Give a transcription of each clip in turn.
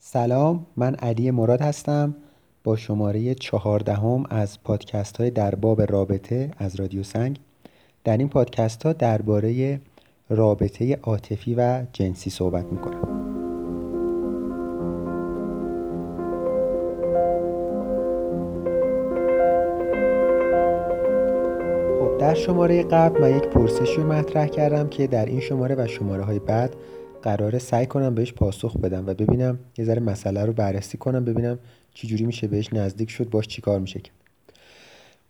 سلام، من علی مراد هستم با شماره 14 از پادکست های در باب رابطه از رادیو سنگ. در این پادکست ها درباره رابطه عاطفی و جنسی صحبت میکنم. در شماره قبل من یک پرسشی مطرح کردم که در این شماره و شماره های بعد قراره سعی کنم بهش پاسخ بدم و ببینم یه ذره مسئله رو بررسی کنم، ببینم چی جوری میشه بهش نزدیک شد، باش چی کار میشه کرد.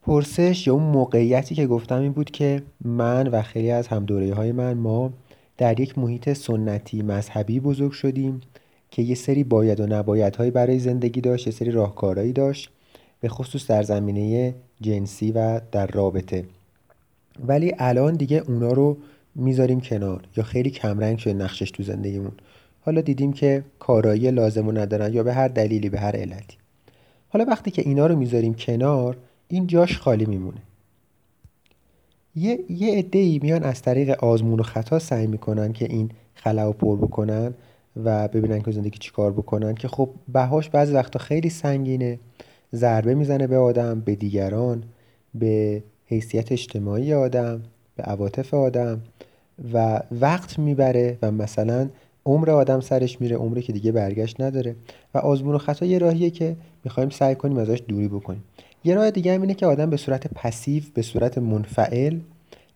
پرسش یا اون موقعیتی که گفتم این بود که من و خیلی از همدوره های من ما در یک محیط سنتی مذهبی بزرگ شدیم که یه سری باید و نبایدهایی برای زندگی داشت، یه سری راهکارهایی داشت، به خصوص در زمینه جنسی و در رابطه. ولی الان دیگه اونا رو میذاریم کنار یا خیلی کمرنگ شده نقشش تو زندگیمون. حالا دیدیم که کارایی لازمو ندارن یا به هر دلیلی، به هر علتی. حالا وقتی که اینا رو میذاریم کنار، این جاش خالی میمونه. یه عده‌ای میان از طریق آزمون و خطا سعی میکنن که این خلاو پر بکنن و ببینن که زندگی چیکار بکنن، که خب بهاش بعضی وقتا خیلی سنگینه، ضربه میزنه به آدم، به دیگران، به حیثیت اجتماعی آدم، به عواطف آدم و وقت میبره و مثلا عمر آدم سرش میره، عمری که دیگه برگشت نداره. و آزمون و خطا یه راهیه که میخوایم سعی کنیم ازش دوری بکنیم. یه راه دیگه هم اینه که آدم به صورت پسیو، به صورت منفعل،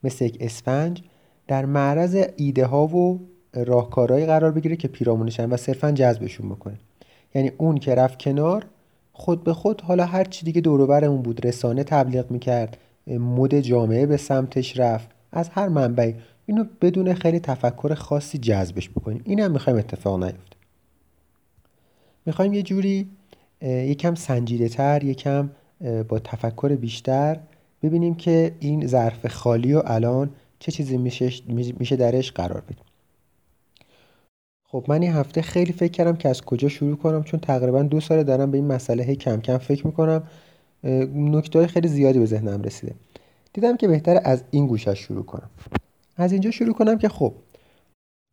مثل یک اسفنج در معرض ایده ها و راهکارهایی قرار بگیره که پیرامونشن و صرفا جذبشون بکنه. یعنی اون که رفت کنار، خود به خود حالا هر چی دیگه دور و برمون بود، رسانه تبلیغ میکرد، مد جامعه به سمتش رفت، از هر منبعی، اینو بدون خیلی تفکر خاصی جذبش بکنیم. اینم میخوایم اتفاق نیفته. میخوایم یه جوری یکم سنجیده تر، یکم با تفکر بیشتر ببینیم که این ظرف خالی و الان چه چیزی میشه درش قرار بدیم. خب من این هفته خیلی فکر کردم که از کجا شروع کنم، چون تقریبا 2 سال دارم به این مسئله کم کم فکر میکنم. نکته‌های خیلی زیادی به ذهنم رسیده. دیدم که بهتر از این گوشه شروع کنم. از اینجا شروع کنم که خب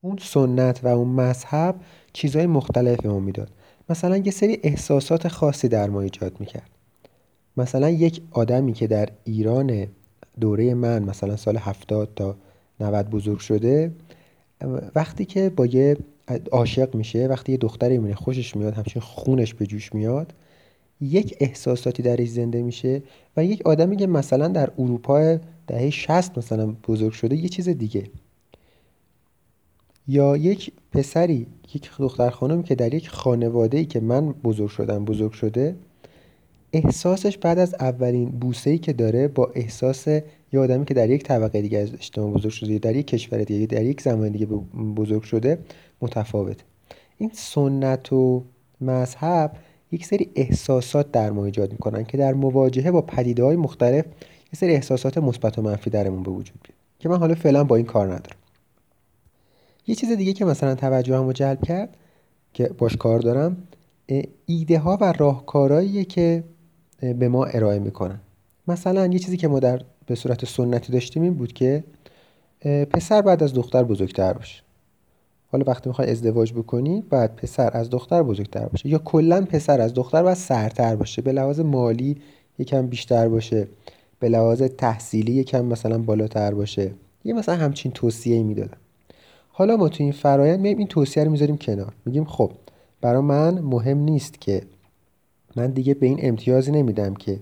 اون سنت و اون مذهب چیزهای مختلف به ما میداد. مثلا یه سری احساسات خاصی در ما ایجاد میکرد. مثلا یک آدمی که در ایران دوره من مثلا سال 70 تا 90 بزرگ شده، وقتی که با یه عاشق میشه، وقتی یه دختری میبینه خوشش میاد، همچنین خونش به جوش میاد، یک احساساتی درش زنده میشه. و یک آدمی که مثلا در اروپا دهه 60 مثلا بزرگ شده، یه چیز دیگه. یا یک پسری، یک دختر خانمی که در یک خانواده‌ای که من بزرگ شده، احساسش بعد از اولین بوسه‌ای که داره با احساس یه آدمی که در یک طبقه دیگه از اجتماع بزرگ شده، در یک کشور دیگه، در یک زمان دیگه بزرگ شده، متفاوته. این سنت و مذهب یک سری احساسات در ما ایجاد میکنن که در مواجهه با پدیده‌های مختلف یه سری احساسات مثبت و منفی درمون به وجود بیاد، که من حالا فعلا با این کار ندارم. یه چیز دیگه که مثلا توجهمو جلب کرد که باش کار دارم، ایده ها و راهکارهاییه که به ما ارائه میکنن. مثلا یه چیزی که ما به صورت سنتی داشتیم این بود که پسر بعد از دختر بزرگتر باشه. حالا وقتی میخوای ازدواج بکنی، بعد پسر از دختر بزرگتر باشه، یا کلا پسر از دختر باید سرتر باشه، به لحاظ مالی یکم بیشتر باشه، به لحاظ تحصیلی یکم مثلا بالاتر باشه. یه مثلا همچین توصیه‌ای میدادن. حالا ما تو این فرآیند میایم این توصیه رو میذاریم کنار، میگیم خب برای من مهم نیست که من دیگه به این امتیازی نمیدم که،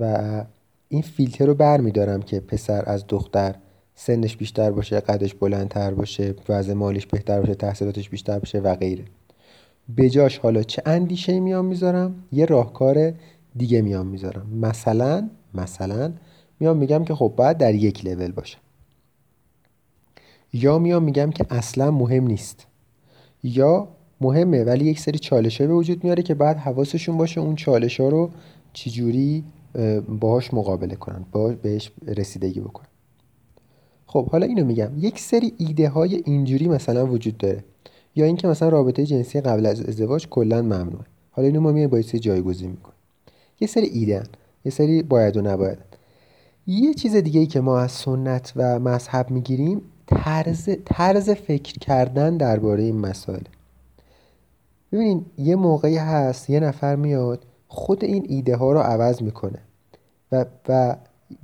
و این فیلتر رو برمیدارم که پسر از دختر سنش بیشتر باشه، قدش بلندتر باشه، وضع مالیش بهتر باشه، تحصیلاتش بیشتر باشه و غیره. به جاش حالا چه اندیشه‌ای میام میذارم؟ یه راهکار دیگه میام میذارم. مثلا میام میگم که خب باید در یک لول باشه، یا میام میگم که اصلا مهم نیست، یا مهمه ولی یک سری چالش‌های به وجود میاره که باید حواسشون باشه اون چالش‌ها رو چجوری باهاش مقابله کنن، بهش رسیدگی بکنن. خب حالا اینو میگم، یک سری ایده های اینجوری مثلا وجود داره، یا اینکه مثلا رابطه جنسی قبل از ازدواج کلا ممنوعه. حالا اینو ما میایم با چیزی جایگزین میکنیم. یه سری ایدهن، یه سری باید و نباید. یه چیز دیگه ای که ما از سنت و مذهب میگیریم، طرز فکر کردن درباره این مسائل. ببینید یه موقعی هست یه نفر میاد خود این ایده ها رو عوض میکنه و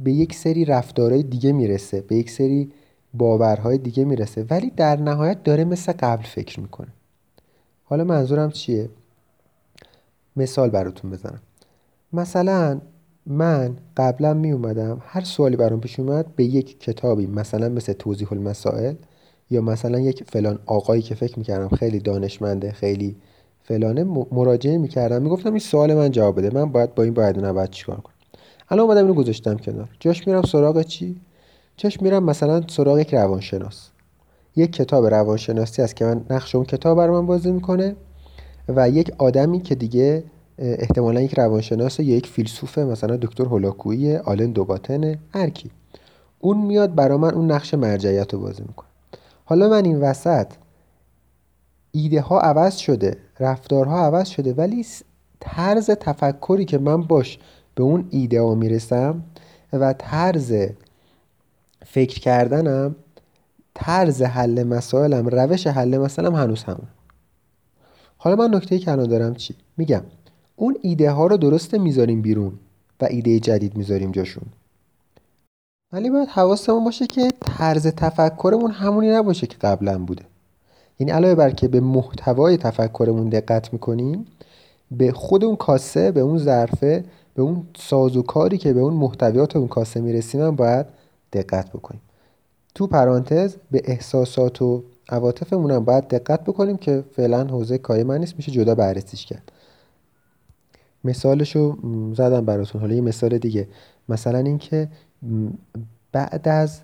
به یک سری رفتارهای دیگه میرسه، به یک سری باورهای دیگه میرسه، ولی در نهایت داره مثل قبل فکر میکنه. حالا منظورم چیه؟ مثال براتون بزنم. مثلا من قبلا می اومدم هر سوالی برام پیش اومد به یک کتابی مثلا مثل توضیح المسائل یا مثلا یک فلان آقایی که فکر میکردم خیلی دانشمنده خیلی فلانه مراجعه میکردم، میگفتم این سوال من جواب بده، من باید با این باید چیکار کنم. الان اومدم اینو گذاشتم کنار، جاش میرم سراغ چی؟ جاش میرم مثلا سراغ یک روانشناس، یک کتاب روانشناسی هست که من نقش اون کتاب برام بازی میکنه و یک آدمی که دیگه احتمالا یک روانشناس یا یک فیلسوفه، مثلا دکتر هولاکویی، آلن دو باتن، هر کی، اون میاد برا من اون نقش مرجعیت رو بازی میکنه. حالا من این وسط ایده ها عوض شده، رفتارها عوض شده، ولی طرز تفکری که من باش به اون ایده ها میرسم و طرز فکر کردنم، طرز حل مسائلم، روش حل مسائلم هنوز همون. حالا من نکته‌ای که الان دارم چی؟ میگم اون ایده ها رو درست میذاریم بیرون و ایده جدید میذاریم جاشون، ولی باید حواسمون باشه که طرز تفکرمون همونی نباشه که قبلا بوده. یعنی علاوه بر که به محتوای تفکرمون دقت میکنیم، به خود اون کاسه، به اون ظرفه، به اون سازوکاری که به اون محتویات اون کاسه میرسیم هم باید دقت بکنیم. تو پرانتز به احساسات و عواطفمون هم باید دقت بکنیم که فعلا حوزه کاری من نیست، میشه جدا بررسیش کرد. مثالشو زدم براتون. حالا یه مثال دیگه، مثلا این که بعد از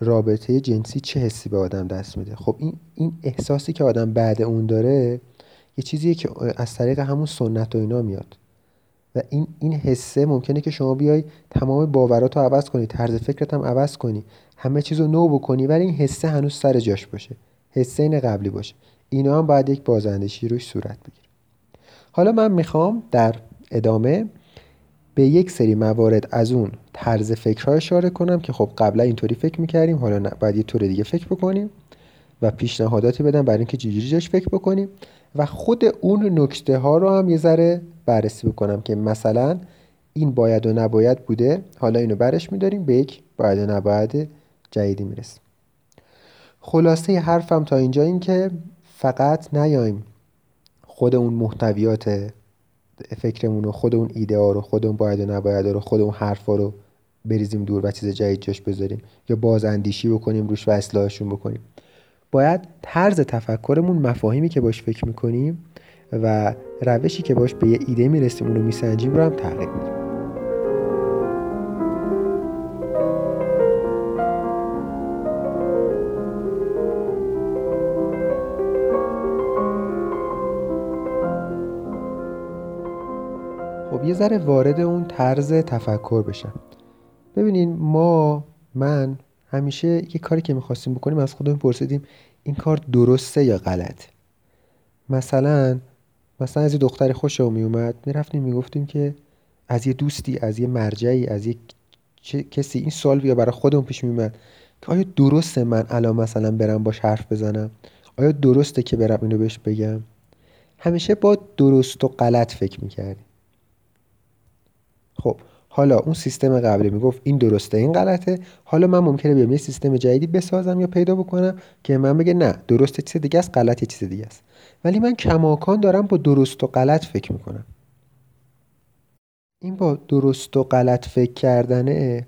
رابطه جنسی چه حسی به آدم دست میده. خب این احساسی که آدم بعد اون داره یه چیزیه که از طریق همون سنت و اینا میاد و این حسه ممکنه که شما بیای تمام باوراتو عوض کنی، طرز فکرت هم عوض کنی، همه چیزو نو بکنی، ولی این حسه هنوز سر جاش باشه، حسه این قبلی باشه. اینا هم باید یک بازاندیشی روش صورت بگیره. حالا من میخوام در ادامه به یک سری موارد از اون طرز فکرها اشاره کنم که خب قبلا اینطوری فکر میکردیم، حالا نه، باید یه طور دیگه فکر بکنیم و پیشنهاداتی بدم برای اینکه چجوری جاش فکر بکنیم و خود اون نکته ها رو هم یه ذره بررسی بکنم که مثلا این باید و نباید بوده، حالا اینو برش میداریم به یک باید و نباید جدیدی میرسیم. خلاصه حرفم تا اینجا این که فقط نیایم خود اون محتویات فکرمون رو، خود اون ایده ها رو، خود اون باید و نباید رو، خود اون حرفا رو بریزیم دور و چیز جدید جاش بذاریم یا بازاندیشی بکنیم روش و اصلاحشون بکنیم. باید طرز تفکرمون، مفاهیمی که باش فکر میکنیم و روشی که باش به یه ایده میرسیم اونو میسنجیم رو هم تغییر میدیم. یه ذره وارد اون طرز تفکر بشم. ببینین من همیشه یه کاری که میخواستیم بکنیم از خودمون پرسیدیم این کار درسته یا غلط. مثلا از یه دختری خوشم میومد، میرفتیم میگفتیم که از یه دوستی، از یه مرجعی، از یه کسی این سوال یا برای خودمون پیش میومد که آیا درسته من الان مثلا برم باش حرف بزنم؟ آیا درسته که برم اینو بهش بگم؟ همیشه با درست و غلط فکر میکردیم. خب حالا اون سیستم قبلی میگفت این درسته این غلطه، حالا من ممکنه بیام یه سیستم جدیدی بسازم یا پیدا بکنم که من بگه نه، درسته چیز دیگه است، غلطه چیز دیگه است، ولی من کماکان دارم با درست و غلط فکر میکنم. این با درست و غلط فکر کردنه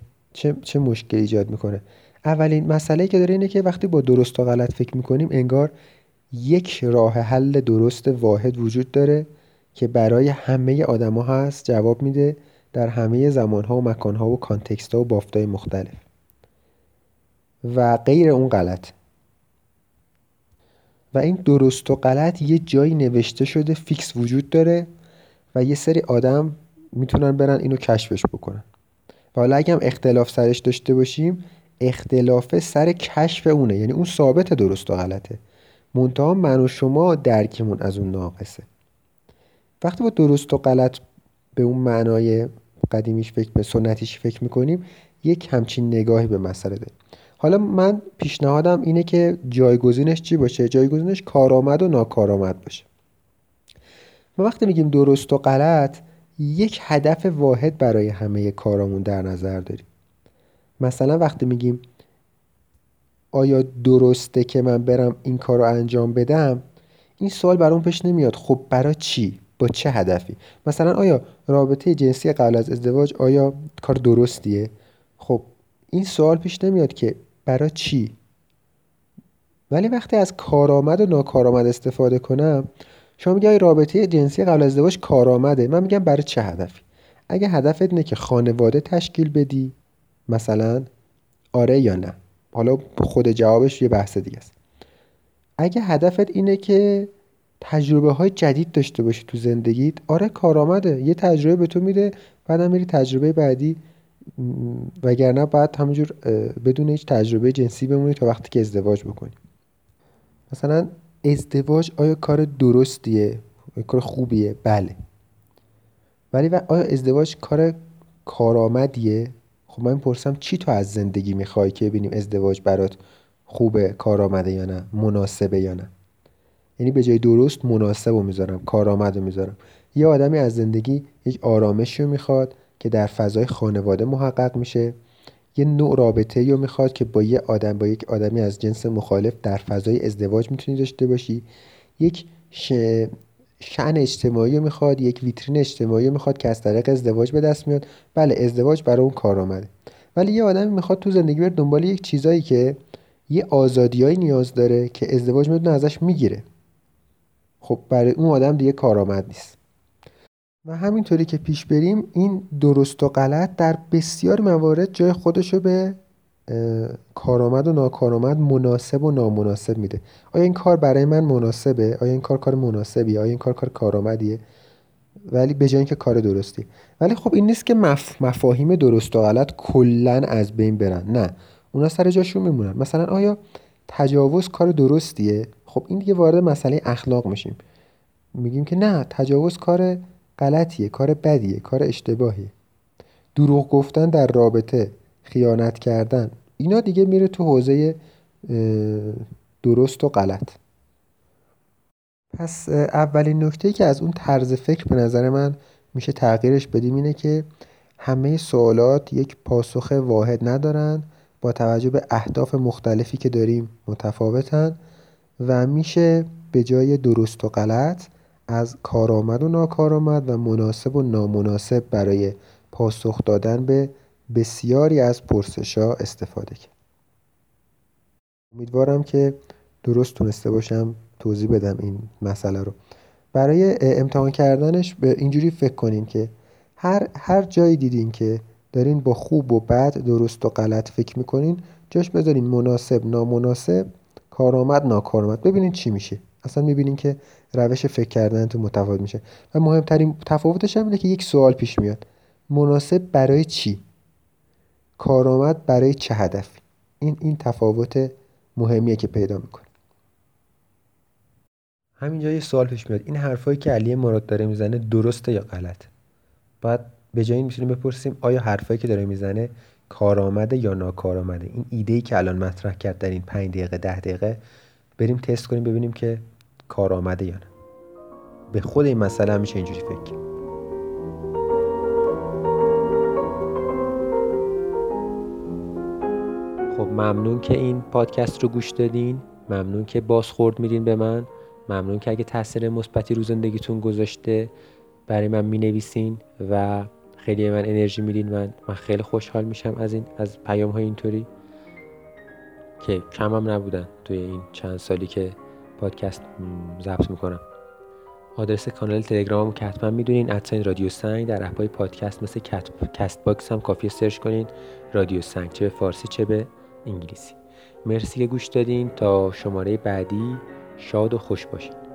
چه مشکلی ایجاد میکنه؟ اولین مسئله‌ای که داره اینه که وقتی با درست و غلط فکر میکنیم انگار یک راه حل درست واحد وجود داره که برای همه آدما هست، جواب میده در همه زمانها و مکانها و کانتکستها و بافتهای مختلف و غیر اون غلط. و این درست و غلط یه جایی نوشته شده، فیکس وجود داره و یه سری آدم میتونن برن اینو کشفش بکنن و حالا اگه هم اختلاف سرش داشته باشیم، اختلاف سر کشف اونه، یعنی اون ثابت درست و غلطه، منتها من و شما درکمون از اون ناقصه. وقتی با درست و غلط به اون معنای قدیمیش فکر، به سنتیش فکر میکنیم، یک همچین نگاهی به مسئله داریم. حالا من پیشنهادم اینه که جایگزینش چی باشه؟ جایگزینش کارآمد و ناکارآمد باشه. ما وقتی میگیم درست و غلط، یک هدف واحد برای همه کارامون در نظر داریم. مثلا وقتی میگیم آیا درسته که من برم این کار رو انجام بدم، این سوال برام پیش نمیاد خب برای چی؟ با چه هدفی؟ مثلا آیا رابطه جنسی قبل از ازدواج آیا کار درستیه؟ خب این سوال پیش نمیاد که برای چی؟ ولی وقتی از کارآمد و ناکارآمد استفاده کنم، شما میگی آیا رابطه جنسی قبل از ازدواج کارآمده؟ من میگم برای چه هدفی؟ اگه هدفت اینه که خانواده تشکیل بدی، مثلا آره یا نه، حالا خود جوابش یه بحث دیگه است. اگه هدفت اینه که تجربه های جدید داشته باشی تو زندگیت، آره کارآمده، یه تجربه به تو میده، بعدم میری تجربه بعدی، وگرنه بعد همونجور بدون هیچ تجربه جنسی بمونی تا وقتی که ازدواج بکنی. مثلا ازدواج آیا کار درستیه؟ کار خوبیه؟ بله. ولی آیا ازدواج کار کارآمدیه؟ خب من میپرسم چی تو از زندگی میخوای که ببینیم ازدواج برات خوبه، کارآمده یا نه، مناسبه یا نه. یعنی به جای درست مناسبو میذارم، کارآمدو میذارم. یه آدمی از زندگی یک آرامشیو میخواد که در فضای خانواده محقق میشه. یه نوع رابطه‌ایو میخواد که با یک آدمی از جنس مخالف در فضای ازدواج میتونی داشته باشی. یک شأن اجتماعیو میخواد، یک ویترین اجتماعیو میخواد که از طریق ازدواج به دست میاد. بله ازدواج برای اون کارآمده. ولی یه آدمی میخواد تو زندگی بره دنبال یک چیزایی که یه آزادیای نیاز داره که ازدواج میتونه ازش میگیره. خب برای اون آدم دیگه کارآمد نیست. و همینطوری که پیش بریم، این درست و غلط در بسیار موارد جای خودشو به کارآمد و ناکارآمد، مناسب و نامناسب میده. آیا این کار برای من مناسبه؟ آیا این کار مناسبیه؟ آیا این کار کارآمدیه؟ ولی به جای اینکه کار درستی. ولی خب این نیست که مفاهیم درست و غلط کلن از بین برن. نه، اونا سر جاشون میمونن. مثلا آیا تجاوز کار درستیه؟ خب این دیگه وارد مسئله اخلاق میشیم، میگیم که نه، تجاوز کار غلطیه، کار بدیه، کار اشتباهیه. دروغ گفتن در رابطه، خیانت کردن، اینا دیگه میره تو حوزه درست و غلط. پس اولین نکته‌ای که از اون طرز فکر به نظر من میشه تغییرش بدیم اینه که همه سوالات یک پاسخ واحد ندارن، با توجه به اهداف مختلفی که داریم متفاوتن و میشه به جای درست و غلط از کارآمد و ناکارآمد و مناسب و نامناسب برای پاسخ دادن به بسیاری از پرسش‌ها استفاده کرد. امیدوارم که درست تونسته باشم توضیح بدم این مسئله رو. برای امتحان کردنش به اینجوری فکر کنین که هر جایی دیدین که دارین با خوب و بد، درست و غلط فکر میکنین، جاش بذارین مناسب، نامناسب، کارآمد، ناکارآمد، ببینین چی میشه. اصلا میبینین که روش فکر کردن تو متفاوت میشه. و مهمترین تفاوتش هم اینه که یک سوال پیش میاد: مناسب برای چی؟ کارآمد برای چه هدفی؟ این تفاوت مهمیه که پیدا میکنه. همینجا یه سوال پیش میاد: این حرفایی که علی مراد داره میزنه درسته یا غلط؟ بعد به جای این میتونیم بپرسیم آیا حرفایی که داره میزنه کارآمده یا ناکارآمده؟ این ایده‌ای که الان مطرح کرد در این 5 دقیقه 10 دقیقه بریم تست کنیم ببینیم که کارآمده یا نه. به خود این مسئله هم میشه اینجوری فکر کرد. خب ممنون که این پادکست رو گوش دادین، ممنون که بازخورد میدین به من، ممنون که اگه تاثیر مثبتی رو زندگیتون گذاشته برای من مینویسین و خیلی من انرژی میدین. من خیلی خوشحال میشم از پیام‌های اینطوری که کمم نبودن توی این چند سالی که پادکست ضبط میکنم. آدرس کانال تلگرامم که حتما میدونین، @radiosang. در اپهای پادکست مثل کست باکس هم کافیه سرچ کنین رادیو سنگ، چه به فارسی چه به انگلیسی. مرسی که گوش دادین. تا شماره بعدی شاد و خوش باشین.